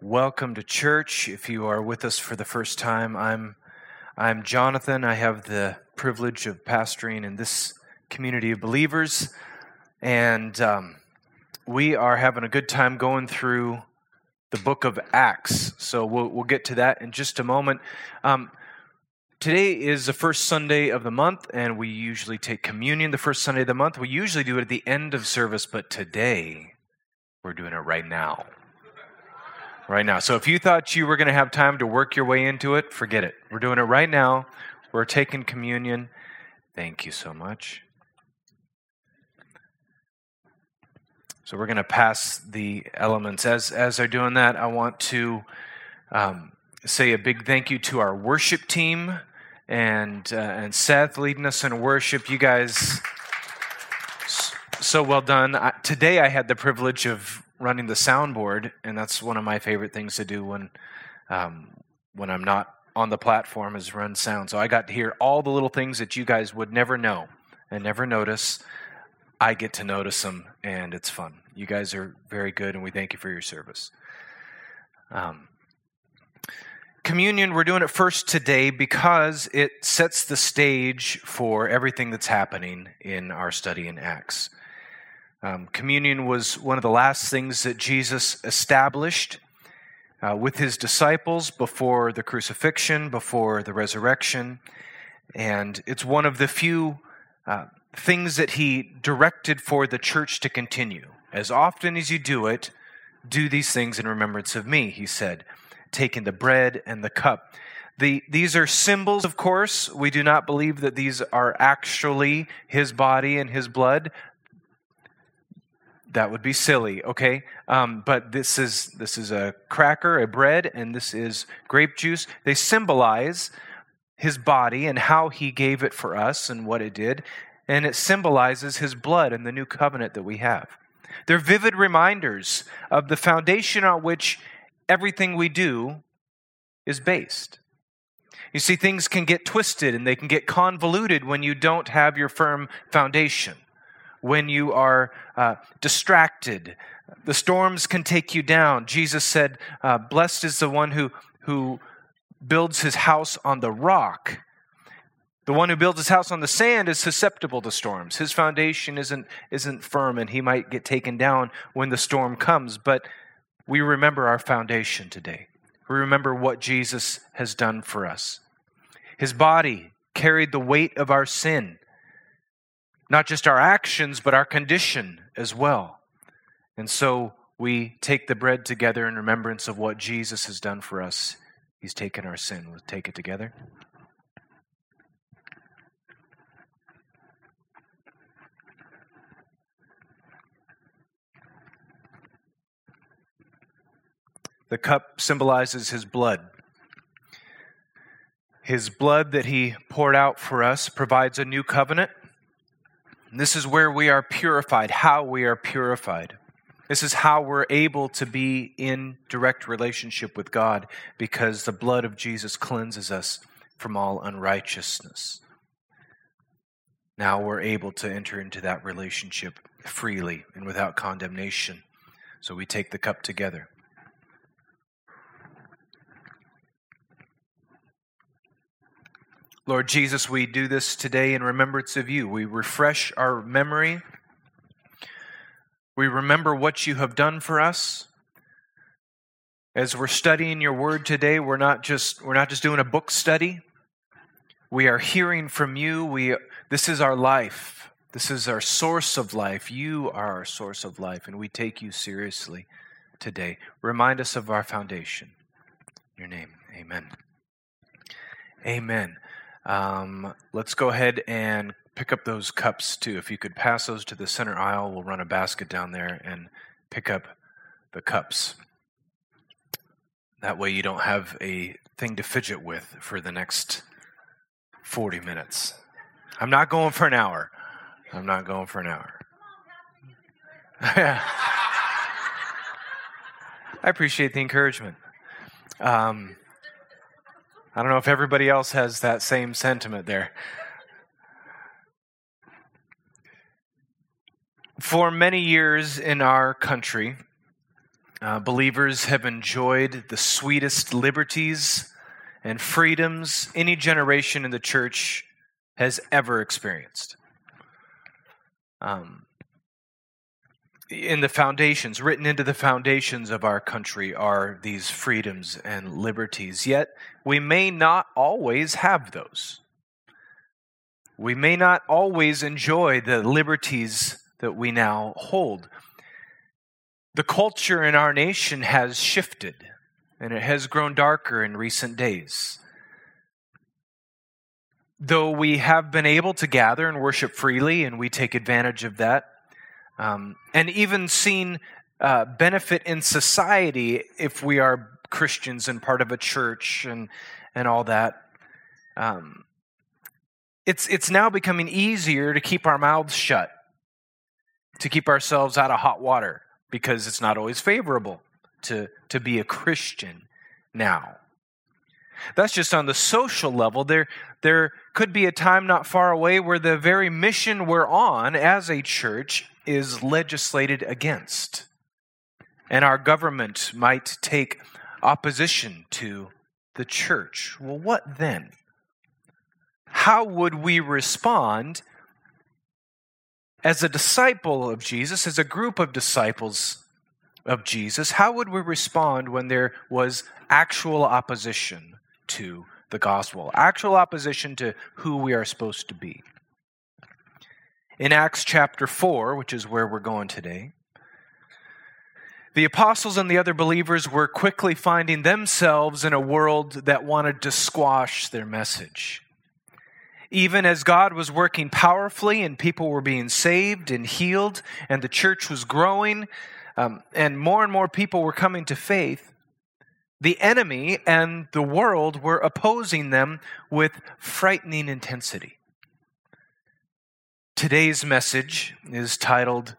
Welcome to church. If you are with us for the first time, I'm Jonathan. I have the privilege of pastoring in this community of believers, and we are having a good time going through the book of Acts. So we'll get to that in just a moment. Today is the first Sunday of the month, and we usually take communion the first Sunday of the month. We usually do it at the end of service, but today we're doing it right now. Right now. So if you thought you were going to have time to work your way into it, forget it. We're doing it right now. We're taking communion. Thank you so much. So we're going to pass the elements. As they're doing that, I want to say a big thank you to our worship team. And Seth leading us in worship. You guys, so well done. Today I had the privilege of running the soundboard, and that's one of my favorite things to do when I'm not on the platform is run sound. So I got to hear all the little things that you guys would never know and never notice. I get to notice them, and it's fun. You guys are very good, and we thank you for your service. Communion, we're doing it first today because it sets the stage for everything that's happening in our study in Acts. Communion was one of the last things that Jesus established with his disciples before the crucifixion, before the resurrection, and it's one of the few things that he directed for the church to continue. As often as you do it, do these things in remembrance of me, he said, taking the bread and the cup. These are symbols, of course. We do not believe that these are actually his body and his blood. That would be silly, okay? But this is a cracker, a bread, and this is grape juice. They symbolize his body and how he gave it for us and what it did, and it symbolizes his blood and the new covenant that we have. They're vivid reminders of the foundation on which everything we do is based. You see, things can get twisted and they can get convoluted when you don't have your firm foundation. When you are distracted, the storms can take you down. Jesus said, blessed is the one who builds his house on the rock. The one who builds his house on the sand is susceptible to storms. His foundation isn't firm, and he might get taken down when the storm comes. But we remember our foundation today. We remember what Jesus has done for us. His body carried the weight of our sin. Not just our actions, but our condition as well. And so we take the bread together in remembrance of what Jesus has done for us. He's taken our sin. We'll take it together. The cup symbolizes his blood. His blood that he poured out for us provides a new covenant. This is where we are purified, how we are purified. This is how we're able to be in direct relationship with God, because the blood of Jesus cleanses us from all unrighteousness. Now we're able to enter into that relationship freely and without condemnation. So we take the cup together. Lord Jesus, we do this today in remembrance of you. We refresh our memory. We remember what you have done for us. As we're studying your word today, we're not just doing a book study. We are hearing from you. This is our life. This is our source of life. You are our source of life, and we take you seriously today. Remind us of our foundation. In your name, amen. Amen. Let's go ahead and pick up those cups too. If you could pass those to the center aisle, we'll run a basket down there and pick up the cups. That way you don't have a thing to fidget with for the next 40 minutes. I'm not going for an hour. I appreciate the encouragement. I don't know if everybody else has that same sentiment there. For many years in our country, Believers have enjoyed the sweetest liberties and freedoms any generation in the church has ever experienced. In the foundations, written into the foundations of our country are these freedoms and liberties, yet we may not always have those. We may not always enjoy the liberties that we now hold. The culture in our nation has shifted, and it has grown darker in recent days. Though we have been able to gather and worship freely, and we take advantage of that, and even seen benefit in society if we are Christians and part of a church and all that, it's now becoming easier to keep our mouths shut, to keep ourselves out of hot water, because it's not always favorable to be a Christian now. That's just on the social level. There could be a time not far away where the very mission we're on as a church is legislated against, and our government might take opposition to the church. Well, what then? How would we respond as a disciple of Jesus, as a group of disciples of Jesus? How would we respond when there was actual opposition to the gospel, actual opposition to who we are supposed to be? In Acts chapter 4, which is where we're going today, the apostles and the other believers were quickly finding themselves in a world that wanted to squash their message. Even as God was working powerfully and people were being saved and healed and the church was growing, and more people were coming to faith, the enemy and the world were opposing them with frightening intensity. Today's message is titled,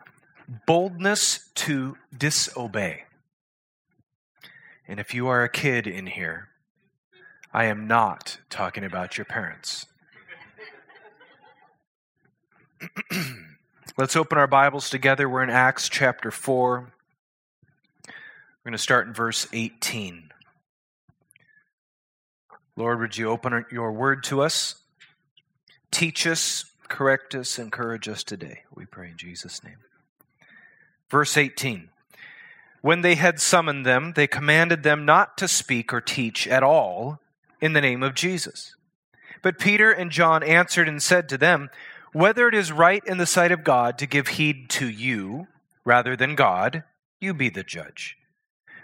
Boldness to Disobey. And if you are a kid in here, I am not talking about your parents. Let's open our Bibles together. We're in Acts chapter 4. We're going to start in verse 18. Lord, would you open your word to us? Teach us, correct us, encourage us today. We pray in Jesus' name. Verse 18. When they had summoned them, they commanded them not to speak or teach at all in the name of Jesus. But Peter and John answered and said to them, whether it is right in the sight of God to give heed to you rather than God, you be the judge.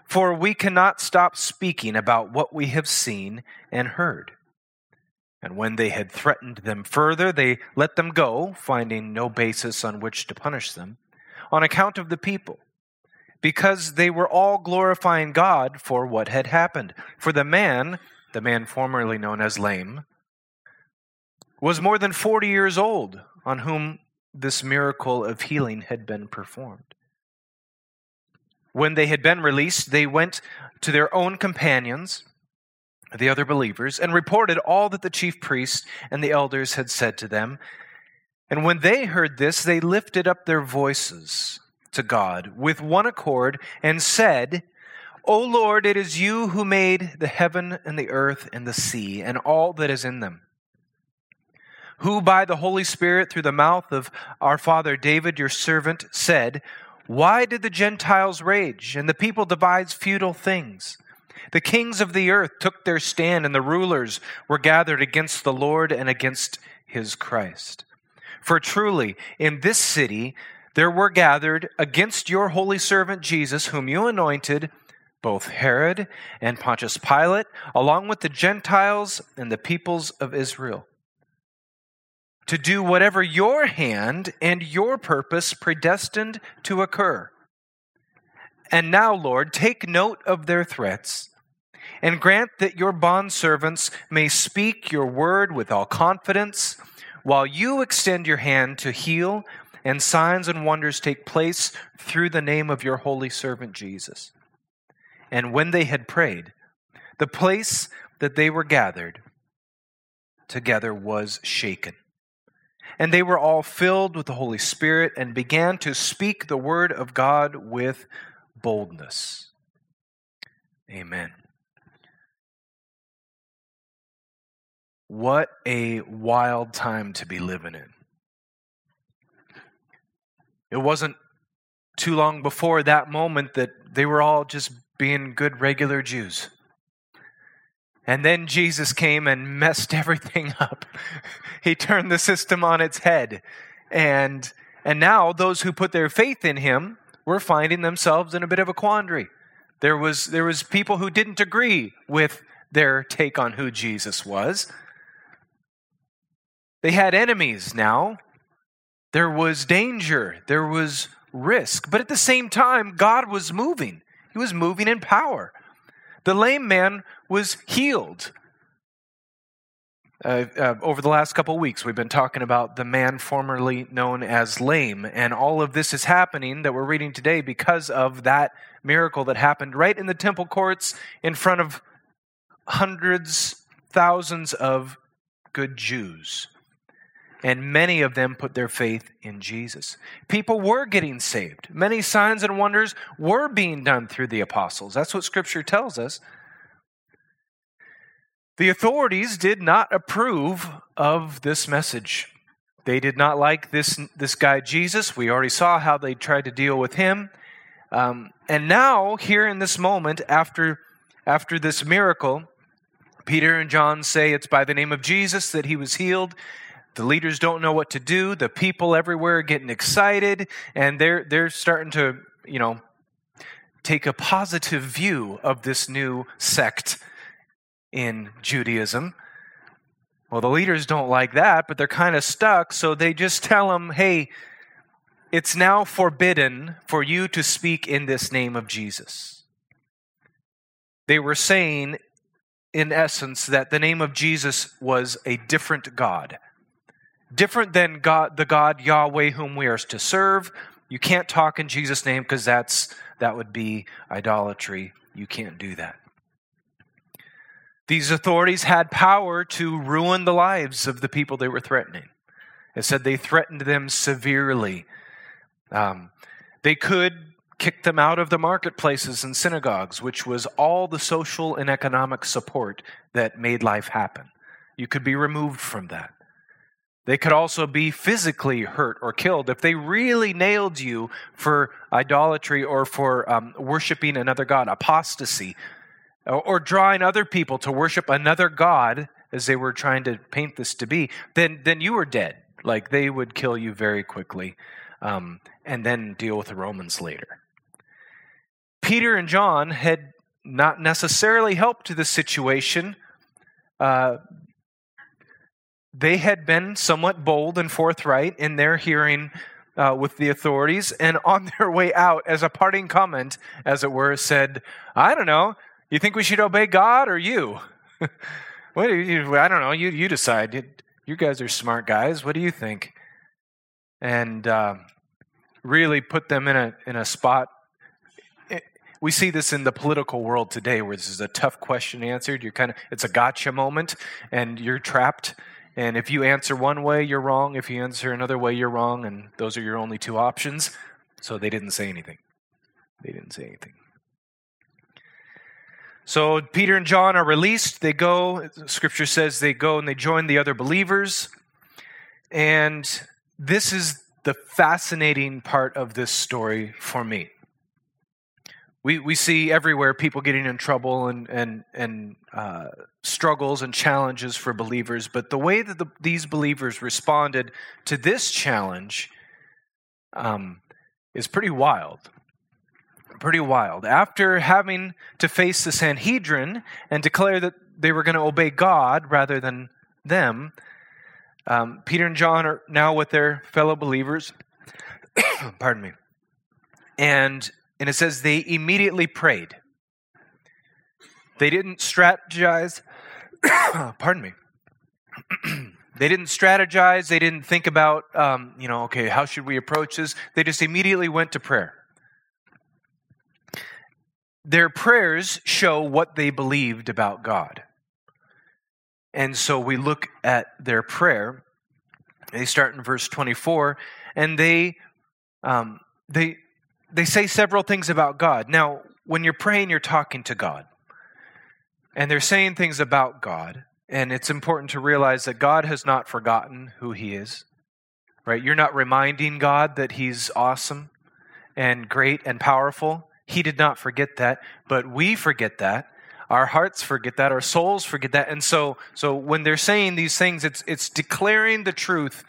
For we cannot stop speaking about what we have seen and heard. And when they had threatened them further, they let them go, finding no basis on which to punish them, on account of the people, because they were all glorifying God for what had happened. For the man formerly known as Lame, was more than 40 years old, on whom this miracle of healing had been performed. When they had been released, they went to their own companions, the other believers, and reported all that the chief priests and the elders had said to them. And when they heard this, they lifted up their voices to God with one accord and said, O Lord, it is you who made the heaven and the earth and the sea and all that is in them, who by the Holy Spirit through the mouth of our father David, your servant, said, why did the Gentiles rage and the people devise futile things? The kings of the earth took their stand and the rulers were gathered against the Lord and against his Christ. For truly in this city there were gathered against your holy servant Jesus, whom you anointed, both Herod and Pontius Pilate, along with the Gentiles and the peoples of Israel, to do whatever your hand and your purpose predestined to occur. And now, Lord, take note of their threats, and grant that your bondservants may speak your word with all confidence, while you extend your hand to heal, and signs and wonders take place through the name of your holy servant Jesus. And when they had prayed, the place that they were gathered together was shaken. And they were all filled with the Holy Spirit and began to speak the word of God with boldness. Amen. What a wild time to be living in. It wasn't too long before that moment that they were all just being good, regular Jews. And then Jesus came and messed everything up. He turned the system on its head. And now those who put their faith in him were finding themselves in a bit of a quandary. There was people who didn't agree with their take on who Jesus was. They had enemies now. There was danger. There was risk. But at the same time, God was moving. He was moving in power. The lame man was healed. Over the last couple of weeks, we've been talking about the man formerly known as lame. And all of this is happening that we're reading today because of that miracle that happened right in the temple courts in front of hundreds, thousands of good Jews. And many of them put their faith in Jesus. People were getting saved. Many signs and wonders were being done through the apostles. That's what Scripture tells us. The authorities did not approve of this message. They did not like this guy Jesus. We already saw how they tried to deal with him. And now, here in this moment, after this miracle, Peter and John say it's by the name of Jesus that he was healed. The leaders don't know what to do. The people everywhere are getting excited, and they're starting to, take a positive view of this new sect in Judaism. Well, the leaders don't like that, but they're kind of stuck, so they just tell them, hey, it's now forbidden for you to speak in this name of Jesus. They were saying, in essence, that the name of Jesus was a different God. Different than God, the God Yahweh whom we are to serve. You can't talk in Jesus' name because that would be idolatry. You can't do that. These authorities had power to ruin the lives of the people they were threatening. It said they threatened them severely. They could kick them out of the marketplaces and synagogues, which was all the social and economic support that made life happen. You could be removed from that. They could also be physically hurt or killed. If they really nailed you for idolatry or for worshiping another god, apostasy, or drawing other people to worship another god, as they were trying to paint this to be, then you were dead. Like, they would kill you very quickly and then deal with the Romans later. Peter and John had not necessarily helped the situation. They had been somewhat bold and forthright in their hearing with the authorities, and on their way out, as a parting comment, as it were, said, I don't know, you think we should obey God or you? What do you? I don't know, you decide. You guys are smart guys, what do you think? And really put them in a spot. We see this in the political world today where this is a tough question answered. It's a gotcha moment, and you're trapped. And if you answer one way, you're wrong. If you answer another way, you're wrong. And those are your only two options. So they didn't say anything. So Peter and John are released. They go. Scripture says they go and they join the other believers. And this is the fascinating part of this story for me. We see everywhere people getting in trouble and struggles and challenges for believers. But the way that these believers responded to this challenge is pretty wild. After having to face the Sanhedrin and declare that they were going to obey God rather than them, Peter and John are now with their fellow believers. Pardon me. And it says they immediately prayed. They didn't strategize. Pardon me. They didn't strategize. They didn't think about, okay, how should we approach this? They just immediately went to prayer. Their prayers show what they believed about God. And so we look at their prayer. They start in verse 24, and they they say several things about God. Now, when you're praying, you're talking to God. And they're saying things about God. And it's important to realize that God has not forgotten who He is. Right? You're not reminding God that He's awesome and great and powerful. He did not forget that, but we forget that. Our hearts forget that. Our souls forget that. And so when they're saying these things, it's declaring the truth,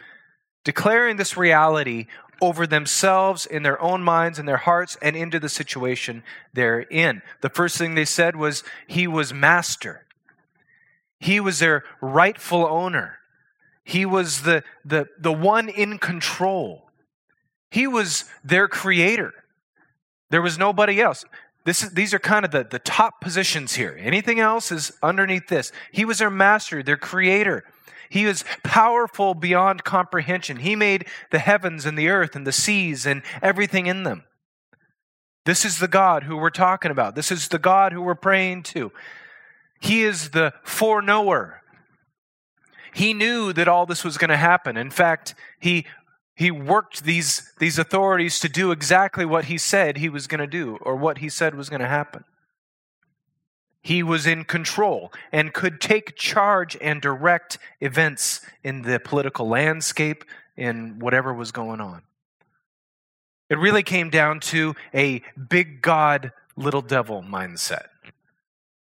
declaring this reality over themselves, in their own minds, in their hearts, and into the situation they're in. The first thing they said was, He was master. He was their rightful owner. He was the one in control. He was their creator. There was nobody else. These are kind of the top positions here. Anything else is underneath this. He was their master, their creator. He was powerful beyond comprehension. He made the heavens and the earth and the seas and everything in them. This is the God who we're talking about. This is the God who we're praying to. He is the foreknower. He knew that all this was going to happen. In fact, He worked these authorities to do exactly what He said He was going to do, or what He said was going to happen. He was in control and could take charge and direct events in the political landscape, in whatever was going on. It really came down to a big God, little devil mindset,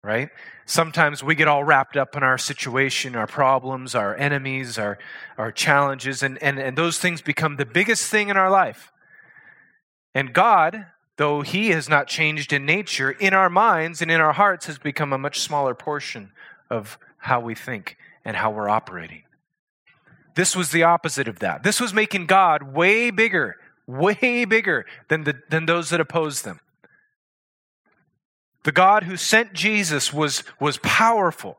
right? Sometimes we get all wrapped up in our situation, our problems, our enemies, our challenges, and those things become the biggest thing in our life. And God, though He has not changed in nature, in our minds and in our hearts has become a much smaller portion of how we think and how we're operating. This was the opposite of that. This was making God way bigger than those that opposed them. The God who sent Jesus was powerful.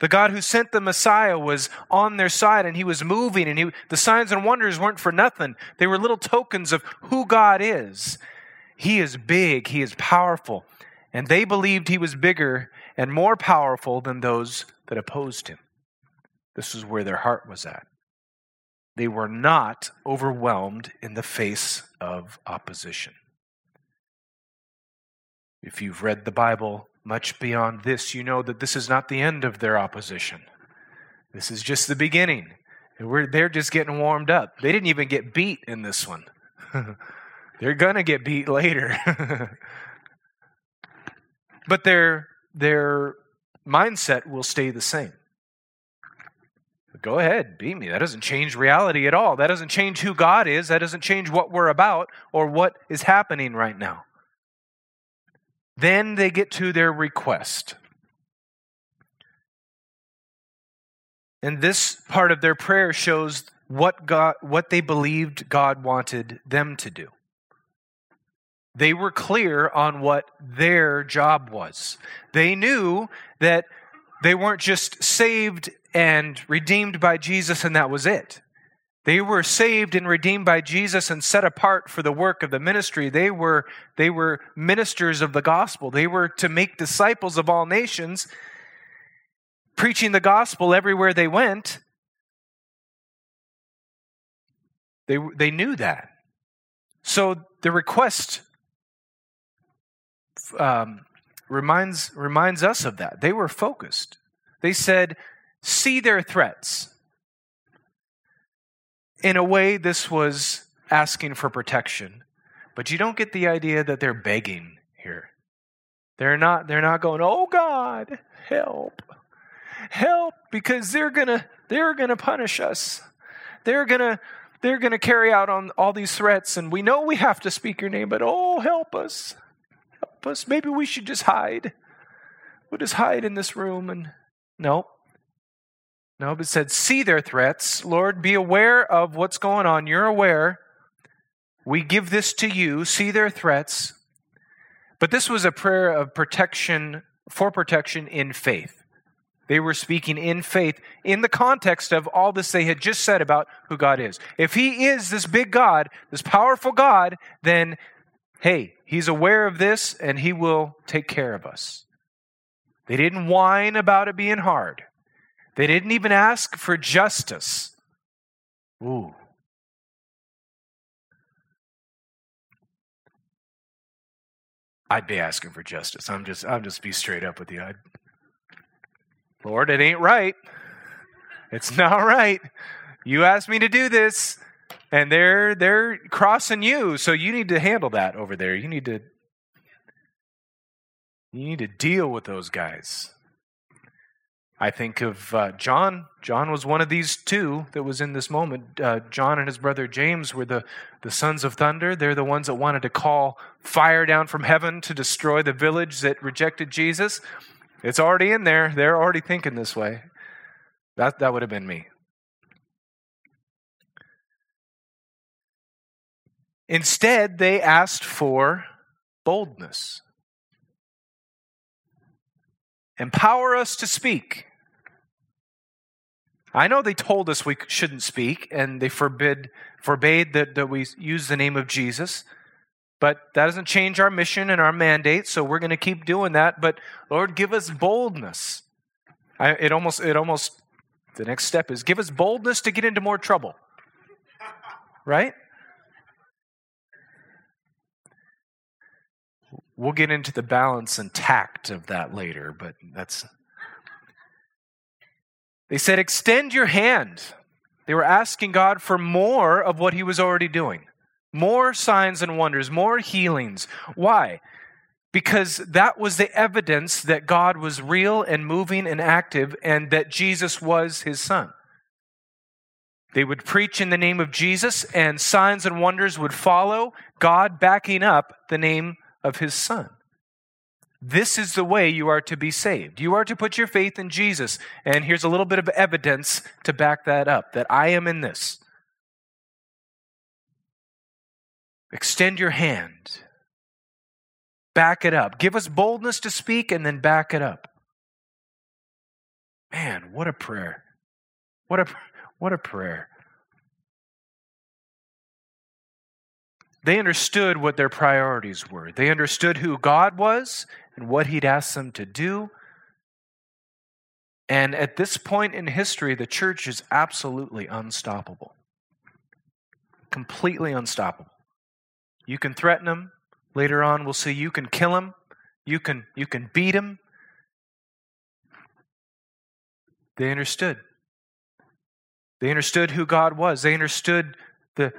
The God who sent the Messiah was on their side, and He was moving, and the signs and wonders weren't for nothing. They were little tokens of who God is. He is big. He is powerful. And they believed He was bigger and more powerful than those that opposed Him. This is where their heart was at. They were not overwhelmed in the face of opposition. If you've read the Bible much beyond this, you know that this is not the end of their opposition. This is just the beginning. They're just getting warmed up. They didn't even get beat in this one. They're going to get beat later. But their mindset will stay the same. Go ahead, beat me. That doesn't change reality at all. That doesn't change who God is. That doesn't change what we're about or what is happening right now. Then they get to their request. And this part of their prayer shows what they believed God wanted them to do. They were clear on what their job was. They knew that they weren't just saved and redeemed by Jesus and that was it. They were saved and redeemed by Jesus and set apart for the work of the ministry. They were ministers of the gospel. They were to make disciples of all nations, preaching the gospel everywhere they went. They knew that. So the request reminds us of that. They were focused. They said, see their threats. In a way, this was asking for protection, but you don't get the idea that they're begging here. They're not going, oh God, help, because they're gonna punish us. They're gonna carry out on all these threats, and we know we have to speak your name, but oh, help us. Maybe we should just hide. We'll just hide in this room, and nope. No, but it said, see their threats. Lord, be aware of what's going on. You're aware. We give this to you. See their threats. But this was a prayer of protection, for protection in faith. They were speaking in faith in the context of all this they had just said about who God is. If He is this big God, this powerful God, then, hey, He's aware of this and He will take care of us. They didn't whine about it being hard. They didn't even ask for justice. Ooh. I'd be asking for justice. I'm just be straight up with you. Lord, it ain't right. It's not right. You asked me to do this, and they're crossing you, so you need to handle that over there. You need to deal with those guys. I think of John. John was one of these two that was in this moment. John and his brother James were the sons of thunder. They're the ones that wanted to call fire down from heaven to destroy the village that rejected Jesus. It's already in there. They're already thinking this way. That would have been me. Instead, they asked for boldness. Empower us to speak. I know they told us we shouldn't speak, and they forbade that we use the name of Jesus, but that doesn't change our mission and our mandate, so we're going to keep doing that. But Lord, give us boldness. It almost the next step is give us boldness to get into more trouble. Right? We'll get into the balance and tact of that later, but that's... They said, extend your hand. They were asking God for more of what he was already doing. More signs and wonders, more healings. Why? Because that was the evidence that God was real and moving and active and that Jesus was his son. They would preach in the name of Jesus and signs and wonders would follow, God backing up the name of his son. This is the way you are to be saved. You are to put your faith in Jesus. And here's a little bit of evidence to back that up, that I am in this. Extend your hand. Back it up. Give us boldness to speak and then back it up. Man, what a prayer. What a prayer. They understood what their priorities were. They understood who God was and what he'd asked them to do. And at this point in history, the church is absolutely unstoppable. Completely unstoppable. You can threaten them. Later on, we'll see you can kill them. You can beat them. They understood. They understood who God was. They understood the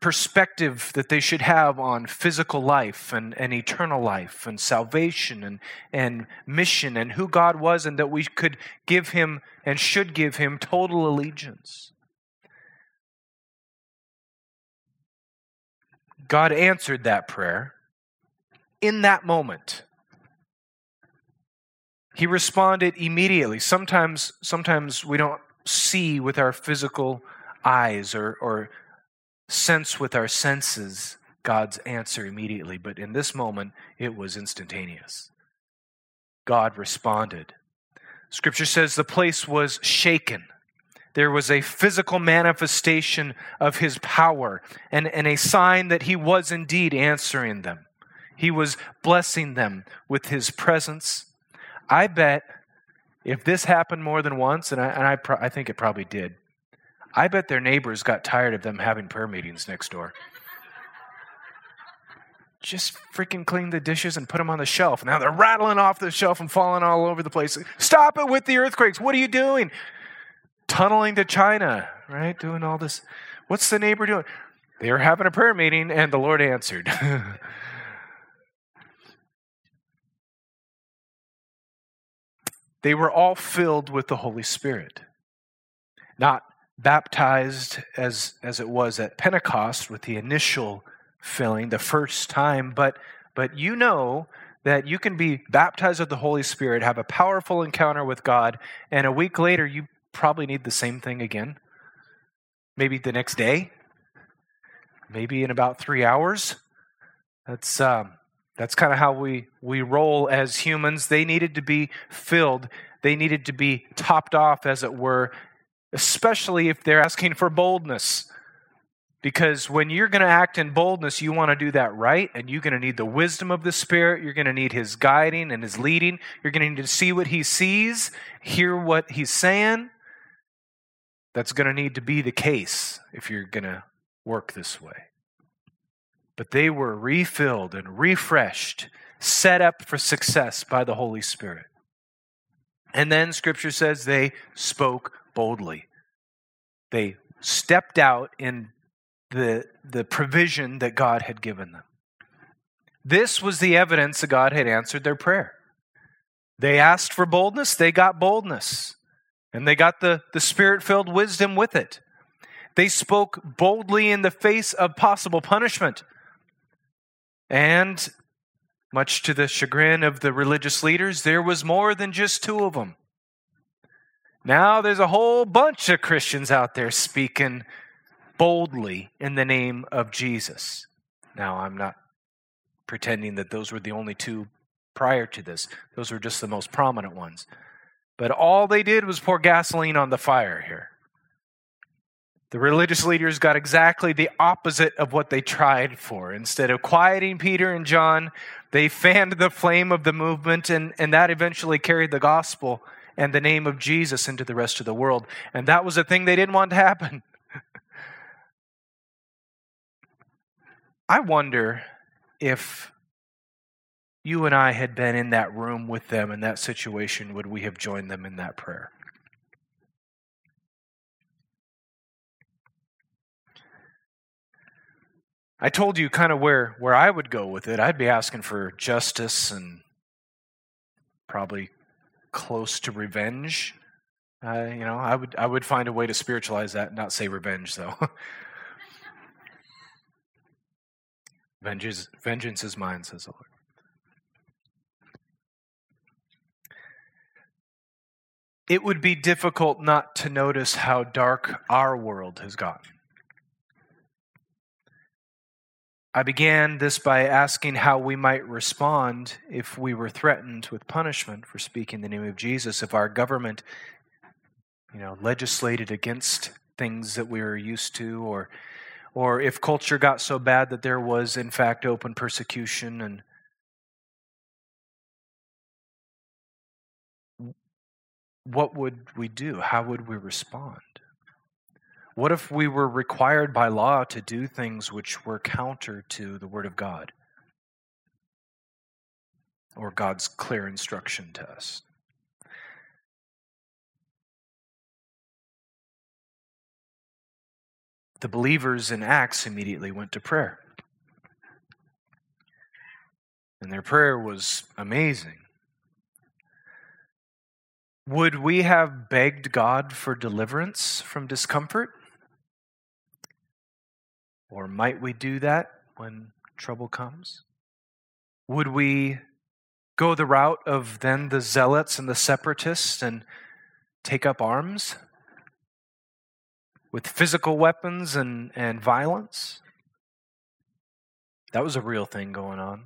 perspective that they should have on physical life and eternal life and salvation and mission and who God was and that we could give him and should give him total allegiance. God answered that prayer in that moment. He responded immediately. Sometimes we don't see with our physical eyes or sense with our senses God's answer immediately, but in this moment, it was instantaneous. God responded. Scripture says the place was shaken. There was a physical manifestation of his power and a sign that he was indeed answering them. He was blessing them with his presence. I bet if this happened more than once, and I think it probably did, I bet their neighbors got tired of them having prayer meetings next door. Just freaking clean the dishes and put them on the shelf. Now they're rattling off the shelf and falling all over the place. Stop it with the earthquakes. What are you doing? Tunneling to China, right? Doing all this. What's the neighbor doing? They were having a prayer meeting and the Lord answered. They were all filled with the Holy Spirit. Not baptized as it was at Pentecost with the initial filling, the first time, but you know that you can be baptized with the Holy Spirit, have a powerful encounter with God, and a week later you probably need the same thing again. Maybe the next day. Maybe in about 3 hours. That's kind of how we roll as humans. They needed to be filled. They needed to be topped off, as it were, especially if they're asking for boldness. Because when you're going to act in boldness, you want to do that right, and you're going to need the wisdom of the Spirit. You're going to need his guiding and his leading. You're going to need to see what he sees, hear what he's saying. That's going to need to be the case if you're going to work this way. but they were refilled and refreshed, set up for success by the Holy Spirit. And then Scripture says they spoke boldly. They stepped out in the provision that God had given them. This was the evidence that God had answered their prayer. They asked for boldness, they got boldness. And they got the Spirit-filled wisdom with it. They spoke boldly in the face of possible punishment. And much to the chagrin of the religious leaders, there was more than just two of them. Now there's a whole bunch of Christians out there speaking boldly in the name of Jesus. Now, I'm not pretending that those were the only two prior to this. Those were just the most prominent ones. But all they did was pour gasoline on the fire here. The religious leaders got exactly the opposite of what they tried for. Instead of quieting Peter and John, they fanned the flame of the movement, and that eventually carried the gospel and the name of Jesus into the rest of the world. And that was a thing they didn't want to happen. I wonder if you and I had been in that room with them in that situation, would we have joined them in that prayer? I told you kind of where I would go with it. I'd be asking for justice and probably close to revenge. I would find a way to spiritualize that and not say revenge, though. Vengeance is mine, says the Lord. It would be difficult not to notice how dark our world has gotten. I began this by asking how we might respond if we were threatened with punishment for speaking the name of Jesus, if our government, legislated against things that we were used to, or if culture got so bad that there was, in fact, open persecution. And what would we do? How would we respond? What if we were required by law to do things which were counter to the Word of God or God's clear instruction to us? The believers in Acts immediately went to prayer. And their prayer was amazing. Would we have begged God for deliverance from discomfort? Or might we do that when trouble comes? Would we go the route of then the zealots and the separatists and take up arms with physical weapons and violence? That was a real thing going on.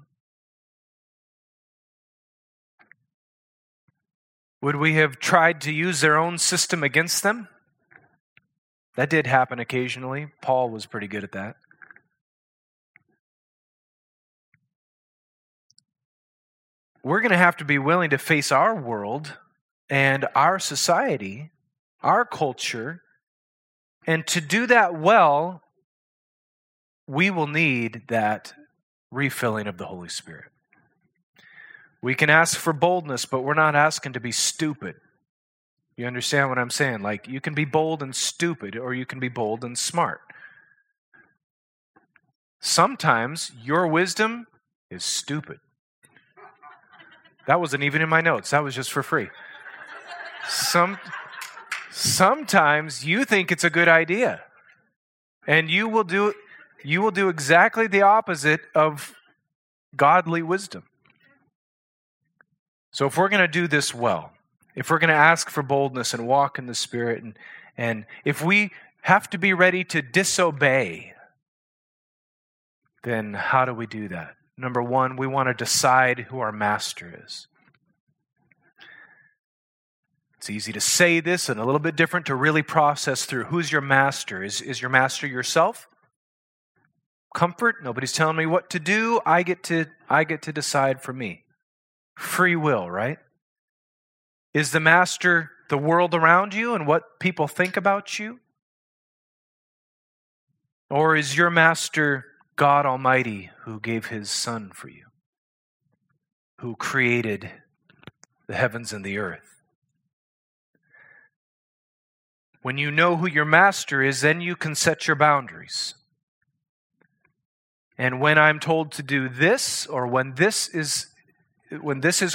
Would we have tried to use their own system against them? That did happen occasionally. Paul was pretty good at that. We're going to have to be willing to face our world and our society, our culture, and to do that well, we will need that refilling of the Holy Spirit. We can ask for boldness, but we're not asking to be stupid. You understand what I'm saying? Like, you can be bold and stupid, or you can be bold and smart. Sometimes your wisdom is stupid. That wasn't even in my notes. That was just for free. Sometimes you think it's a good idea, and you will do exactly the opposite of godly wisdom. So if we're going to do this well, if we're going to ask for boldness and walk in the Spirit, and if we have to be ready to disobey, then how do we do that? Number one, we want to decide who our master is. It's easy to say this and a little bit different to really process through. Who's your master? Is your master yourself? Comfort? Nobody's telling me what to do. I get to decide for me. Free will, right? Is the master the world around you and what people think about you? Or is your master God Almighty who gave his Son for you, who created the heavens and the earth. When you know who your master is, then you can set your boundaries. And when I'm told to do this, or when this is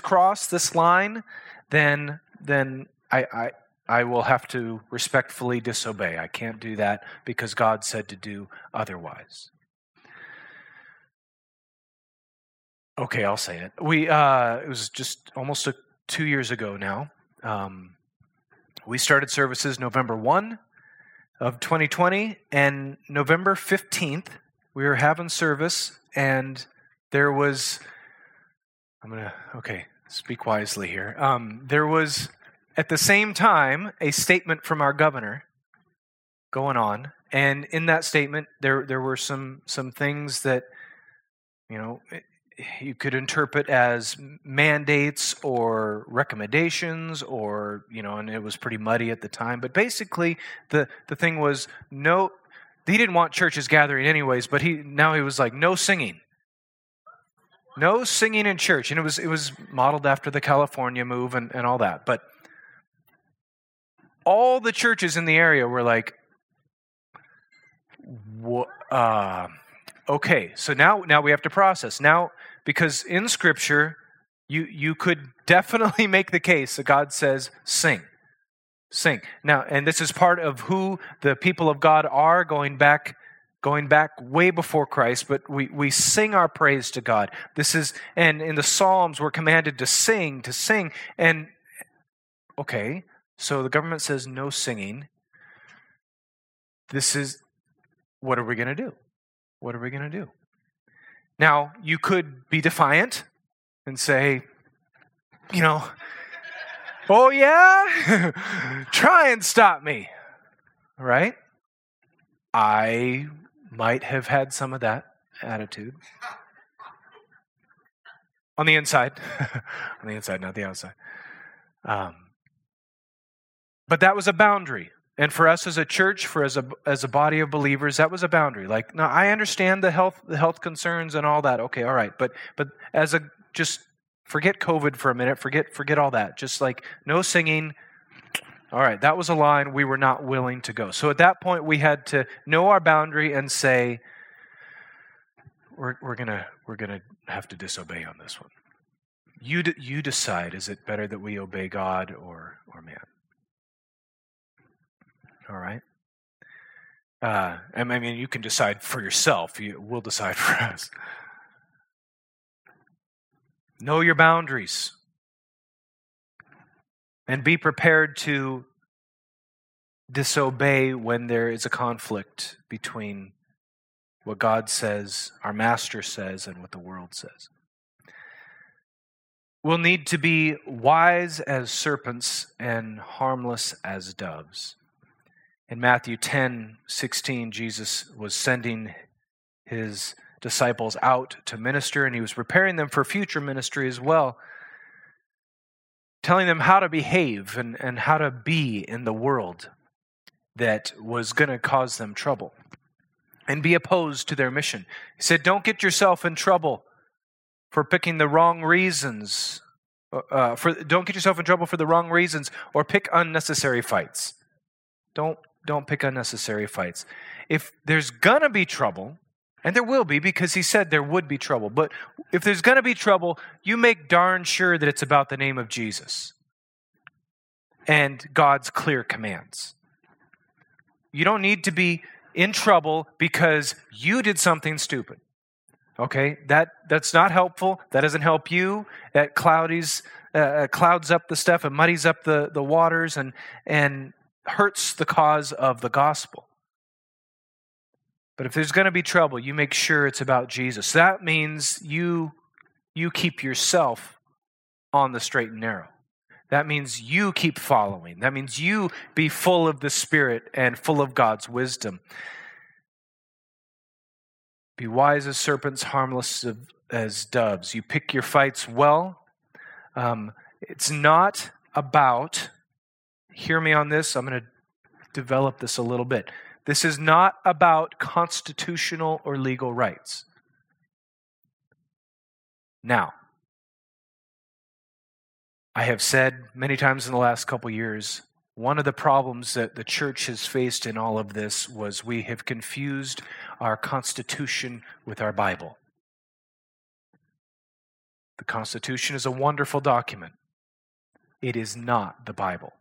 crossed, this line, then I will have to respectfully disobey. I can't do that because God said to do otherwise. Okay, I'll say it. It was just almost 2 years ago now. We started services November 1 of 2020, and November 15th, we were having service, and there was, speak wisely here. There was, at the same time, a statement from our governor going on, and in that statement, there were some things that, you could interpret as mandates or recommendations or, and it was pretty muddy at the time. But basically, the thing was, no, he didn't want churches gathering anyways, but he was like, no singing. No singing in church. And it was modeled after the California move and all that. But all the churches in the area were like, okay, so now we have to process. Now, because in Scripture, you could definitely make the case that God says, sing. Now, and this is part of who the people of God are going back way before Christ, but we sing our praise to God. And in the Psalms, we're commanded to sing. And, okay, so the government says no singing. What are we going to do? What are we going to do? Now, you could be defiant and say, oh yeah, try and stop me, right? I might have had some of that attitude. On the inside, not the outside. But that was a boundary. And for us as a church, as a body of believers, that was a boundary. Like, now I understand the health concerns and all that. Okay, all right, but just forget COVID for a minute. Forget all that. Just like no singing. All right, that was a line we were not willing to go. So at that point, we had to know our boundary and say, we're gonna have to disobey on this one. You decide. Is it better that we obey God or man? All right. You can decide for yourself. We'll decide for us. Know your boundaries. And be prepared to disobey when there is a conflict between what God says, our master says, and what the world says. We'll need to be wise as serpents and harmless as doves. In Matthew 10:16, Jesus was sending his disciples out to minister, and he was preparing them for future ministry as well, telling them how to behave and how to be in the world that was going to cause them trouble and be opposed to their mission. He said, don't get yourself in trouble for picking the wrong reasons. Don't get yourself in trouble for the wrong reasons or pick unnecessary fights. Don't pick unnecessary fights. If there's going to be trouble, and there will be because he said there would be trouble, but if there's going to be trouble, you make darn sure that it's about the name of Jesus and God's clear commands. You don't need to be in trouble because you did something stupid. Okay? That's not helpful. That doesn't help you. That clouds up the stuff and muddies up the waters and hurts the cause of the gospel. But if there's going to be trouble, you make sure it's about Jesus. That means you keep yourself on the straight and narrow. That means you keep following. That means you be full of the Spirit and full of God's wisdom. Be wise as serpents, harmless as doves. You pick your fights well. It's not about... Hear me on this. I'm going to develop this a little bit. This is not about constitutional or legal rights. Now, I have said many times in the last couple years, one of the problems that the church has faced in all of this was we have confused our Constitution with our Bible. The Constitution is a wonderful document. It is not the Bible,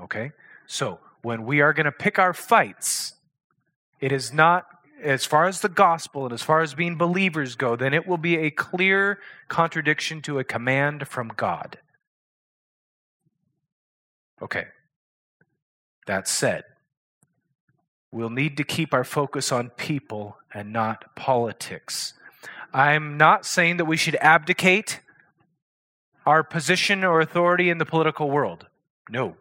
okay? So when we are going to pick our fights, it is not, as far as the gospel and as far as being believers go, then it will be a clear contradiction to a command from God. Okay. That said, we'll need to keep our focus on people and not politics. I'm not saying that we should abdicate our position or authority in the political world. No.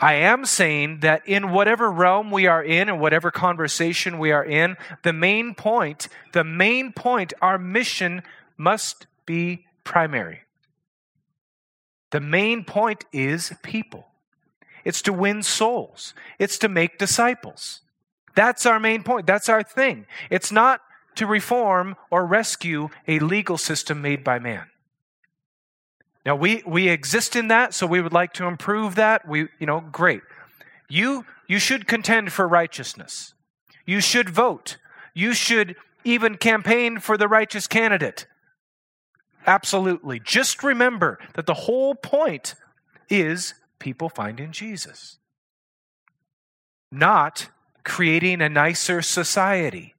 I am saying that in whatever realm we are in and whatever conversation we are in, the main point, our mission must be primary. The main point is people. It's to win souls. It's to make disciples. That's our main point. That's our thing. It's not to reform or rescue a legal system made by man. Now, we exist in that, so we would like to improve that. Great. You should contend for righteousness. You should vote. You should even campaign for the righteous candidate. Absolutely. Just remember that the whole point is people finding Jesus, not creating a nicer society.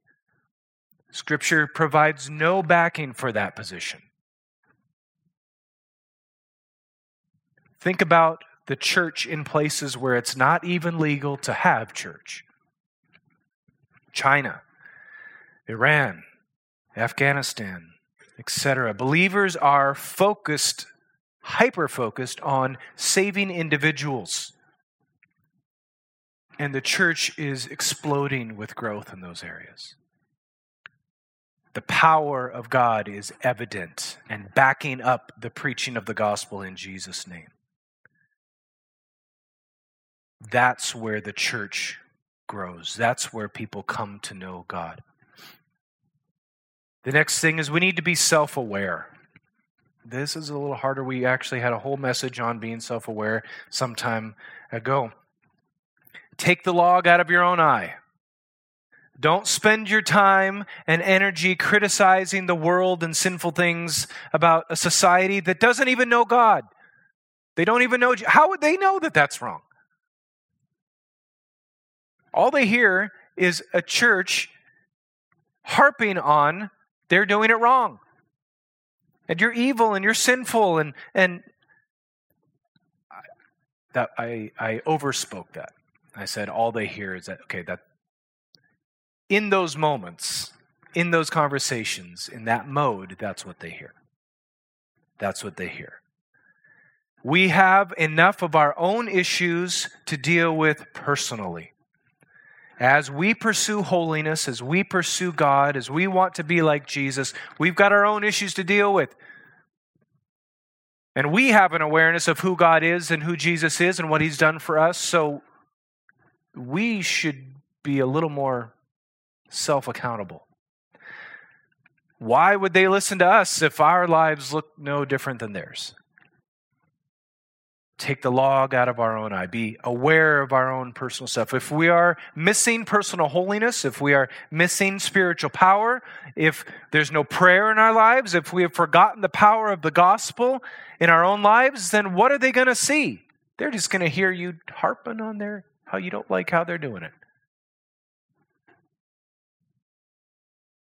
Scripture provides no backing for that position. Think about the church in places where it's not even legal to have church. China, Iran, Afghanistan, etc. Believers are focused, hyper-focused on saving individuals. And the church is exploding with growth in those areas. The power of God is evident and backing up the preaching of the gospel in Jesus' name. That's where the church grows. That's where people come to know God. The next thing is we need to be self-aware. This is a little harder. We actually had a whole message on being self-aware some time ago. Take the log out of your own eye. Don't spend your time and energy criticizing the world and sinful things about a society that doesn't even know God. They don't even know. How would they know that that's wrong? All they hear is a church harping on they're doing it wrong. And you're evil and you're sinful and I overspoke that. I said all they hear is that, okay, that in those moments, in those conversations, in that mode, that's what they hear. That's what they hear. We have enough of our own issues to deal with personally. As we pursue holiness, as we pursue God, as we want to be like Jesus, we've got our own issues to deal with. And we have an awareness of who God is and who Jesus is and what He's done for us, so we should be a little more self-accountable. Why would they listen to us if our lives look no different than theirs? Take the log out of our own eye. Be aware of our own personal stuff. If we are missing personal holiness, if we are missing spiritual power, if there's no prayer in our lives, if we have forgotten the power of the gospel in our own lives, then what are they going to see? They're just going to hear you harping on how you don't like how they're doing it.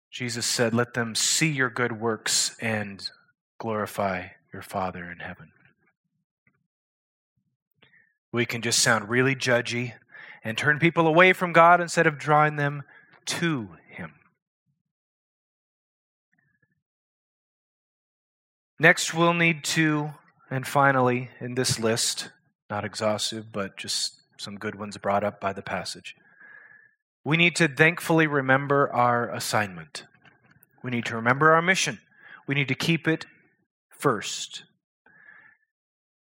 Jesus said, "Let them see your good works and glorify your Father in heaven." We can just sound really judgy and turn people away from God instead of drawing them to Him. Next, we'll need to, and finally, in this list, not exhaustive, but just some good ones brought up by the passage, we need to thankfully remember our assignment. We need to remember our mission. We need to keep it first.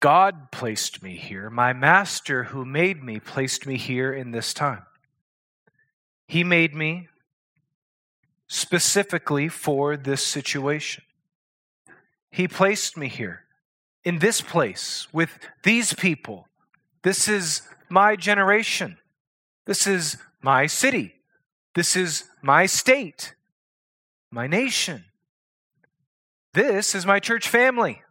God placed me here. My master who made me placed me here in this time. He made me specifically for this situation. He placed me here, in this place, with these people. This is my generation. This is my city. This is my state, my nation. This is my church family,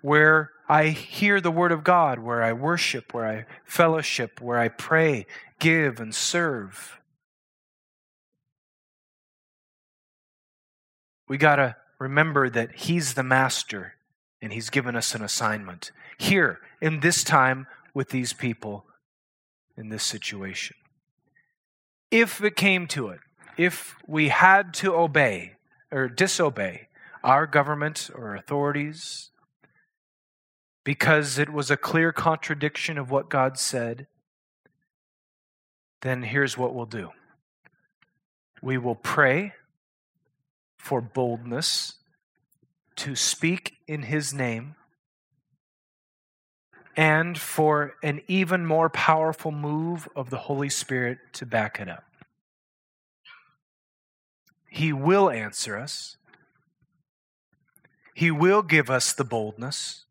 where I hear the word of God, where I worship, where I fellowship, where I pray, give, and serve. We got to remember that He's the master and He's given us an assignment here in this time with these people in this situation. If it came to it, if we had to obey or disobey our government or authorities because it was a clear contradiction of what God said, then here's what we'll do. We will pray for boldness to speak in His name and for an even more powerful move of the Holy Spirit to back it up. He will answer us. He will give us the boldness,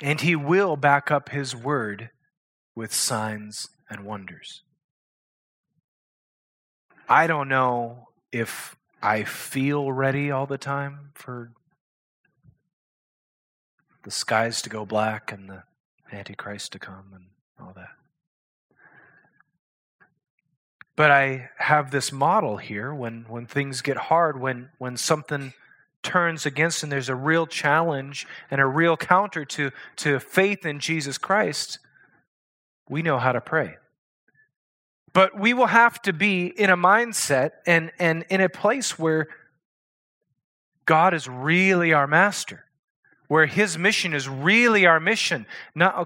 and He will back up His word with signs and wonders. I don't know if I feel ready all the time for the skies to go black and the Antichrist to come and all that. But I have this model here when things get hard, when something turns against and there's a real challenge and a real counter to faith in Jesus Christ, we know how to pray. But we will have to be in a mindset and in a place where God is really our master, where His mission is really our mission. Not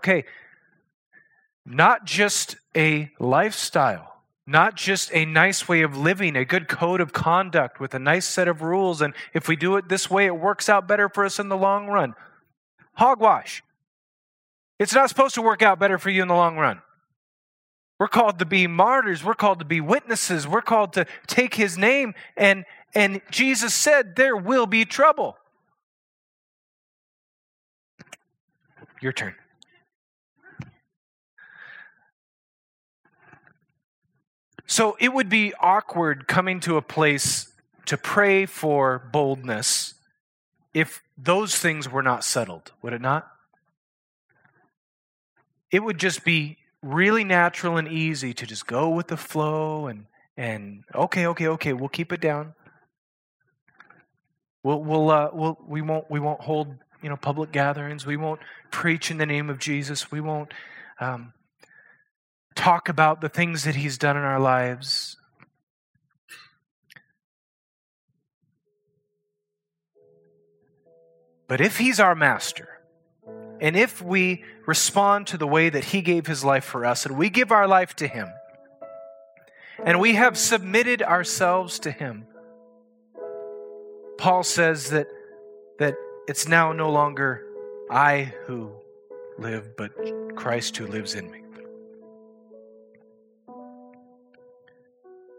just a lifestyle. Not just a nice way of living, a good code of conduct with a nice set of rules, and if we do it this way, it works out better for us in the long run. Hogwash. It's not supposed to work out better for you in the long run. We're called to be martyrs. We're called to be witnesses. We're called to take His name, and Jesus said there will be trouble. Your turn. So it would be awkward coming to a place to pray for boldness if those things were not settled, would it not? It would just be really natural and easy to just go with the flow and okay, we'll keep it down. We won't hold public gatherings. We won't preach in the name of Jesus. We won't talk about the things that He's done in our lives. But if He's our master, and if we respond to the way that He gave His life for us, and we give our life to Him, and we have submitted ourselves to Him, Paul says that it's now no longer I who live, but Christ who lives in me.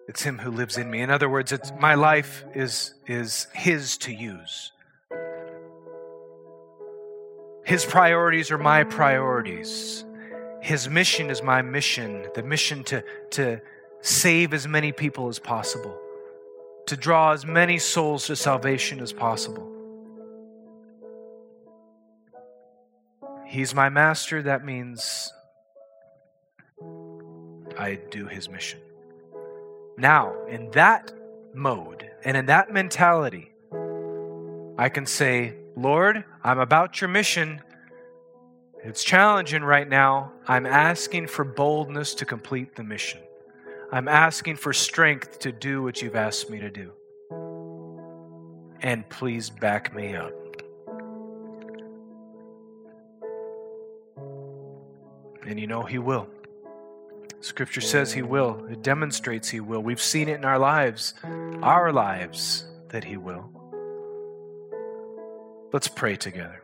It's Him who lives in me. In other words, it's my life is His to use. His priorities are my priorities. His mission is my mission. The mission to save as many people as possible, to draw as many souls to salvation as possible. He's my master. That means I do His mission. Now, in that mode and in that mentality, I can say, Lord, I'm about Your mission. It's challenging right now. I'm asking for boldness to complete the mission. I'm asking for strength to do what You've asked me to do. And please back me up. And He will. Scripture says He will. It demonstrates He will. We've seen it in our lives, that He will. Let's pray together.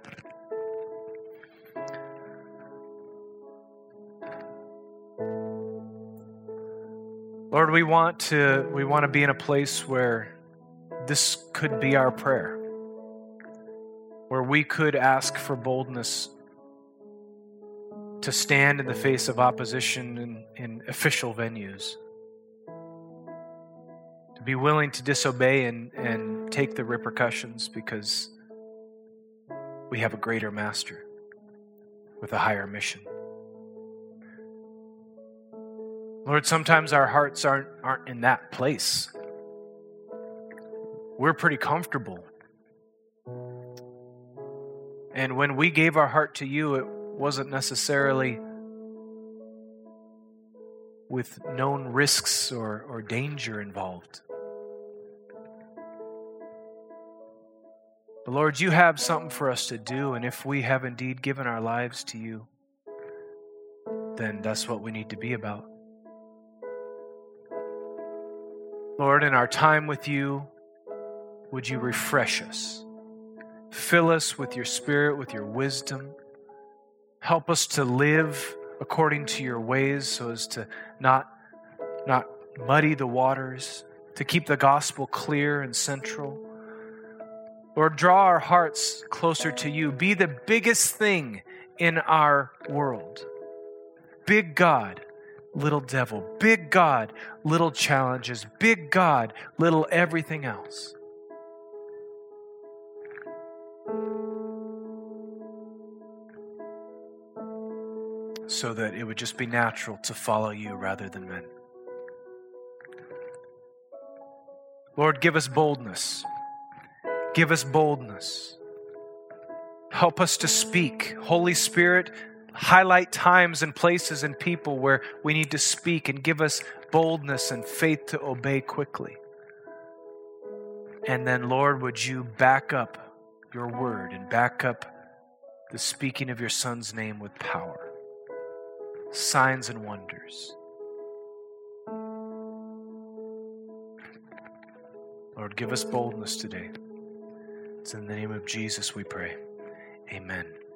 Lord, we want to be in a place where this could be our prayer, where we could ask for boldness to stand in the face of opposition in official venues, to be willing to disobey and take the repercussions because we have a greater master with a higher mission. Lord, sometimes our hearts aren't in that place. We're pretty comfortable. And when we gave our heart to you, it wasn't necessarily with known risks or danger involved. But Lord, you have something for us to do, and if we have indeed given our lives to you, then that's what we need to be about. Lord, in our time with you, would you refresh us? Fill us with your Spirit, with your wisdom. Help us to live according to your ways so as to not muddy the waters, to keep the gospel clear and central. Lord, draw our hearts closer to you. Be the biggest thing in our world. Big God, little devil. Big God, little challenges. Big God, little everything else. So that it would just be natural to follow you rather than men. Lord, give us boldness. Give us boldness. Help us to speak. Holy Spirit, highlight times and places and people where we need to speak and give us boldness and faith to obey quickly. And then, Lord, would you back up your word and back up the speaking of your Son's name with power. Signs and wonders. Lord, give us boldness today. It's in the name of Jesus we pray. Amen.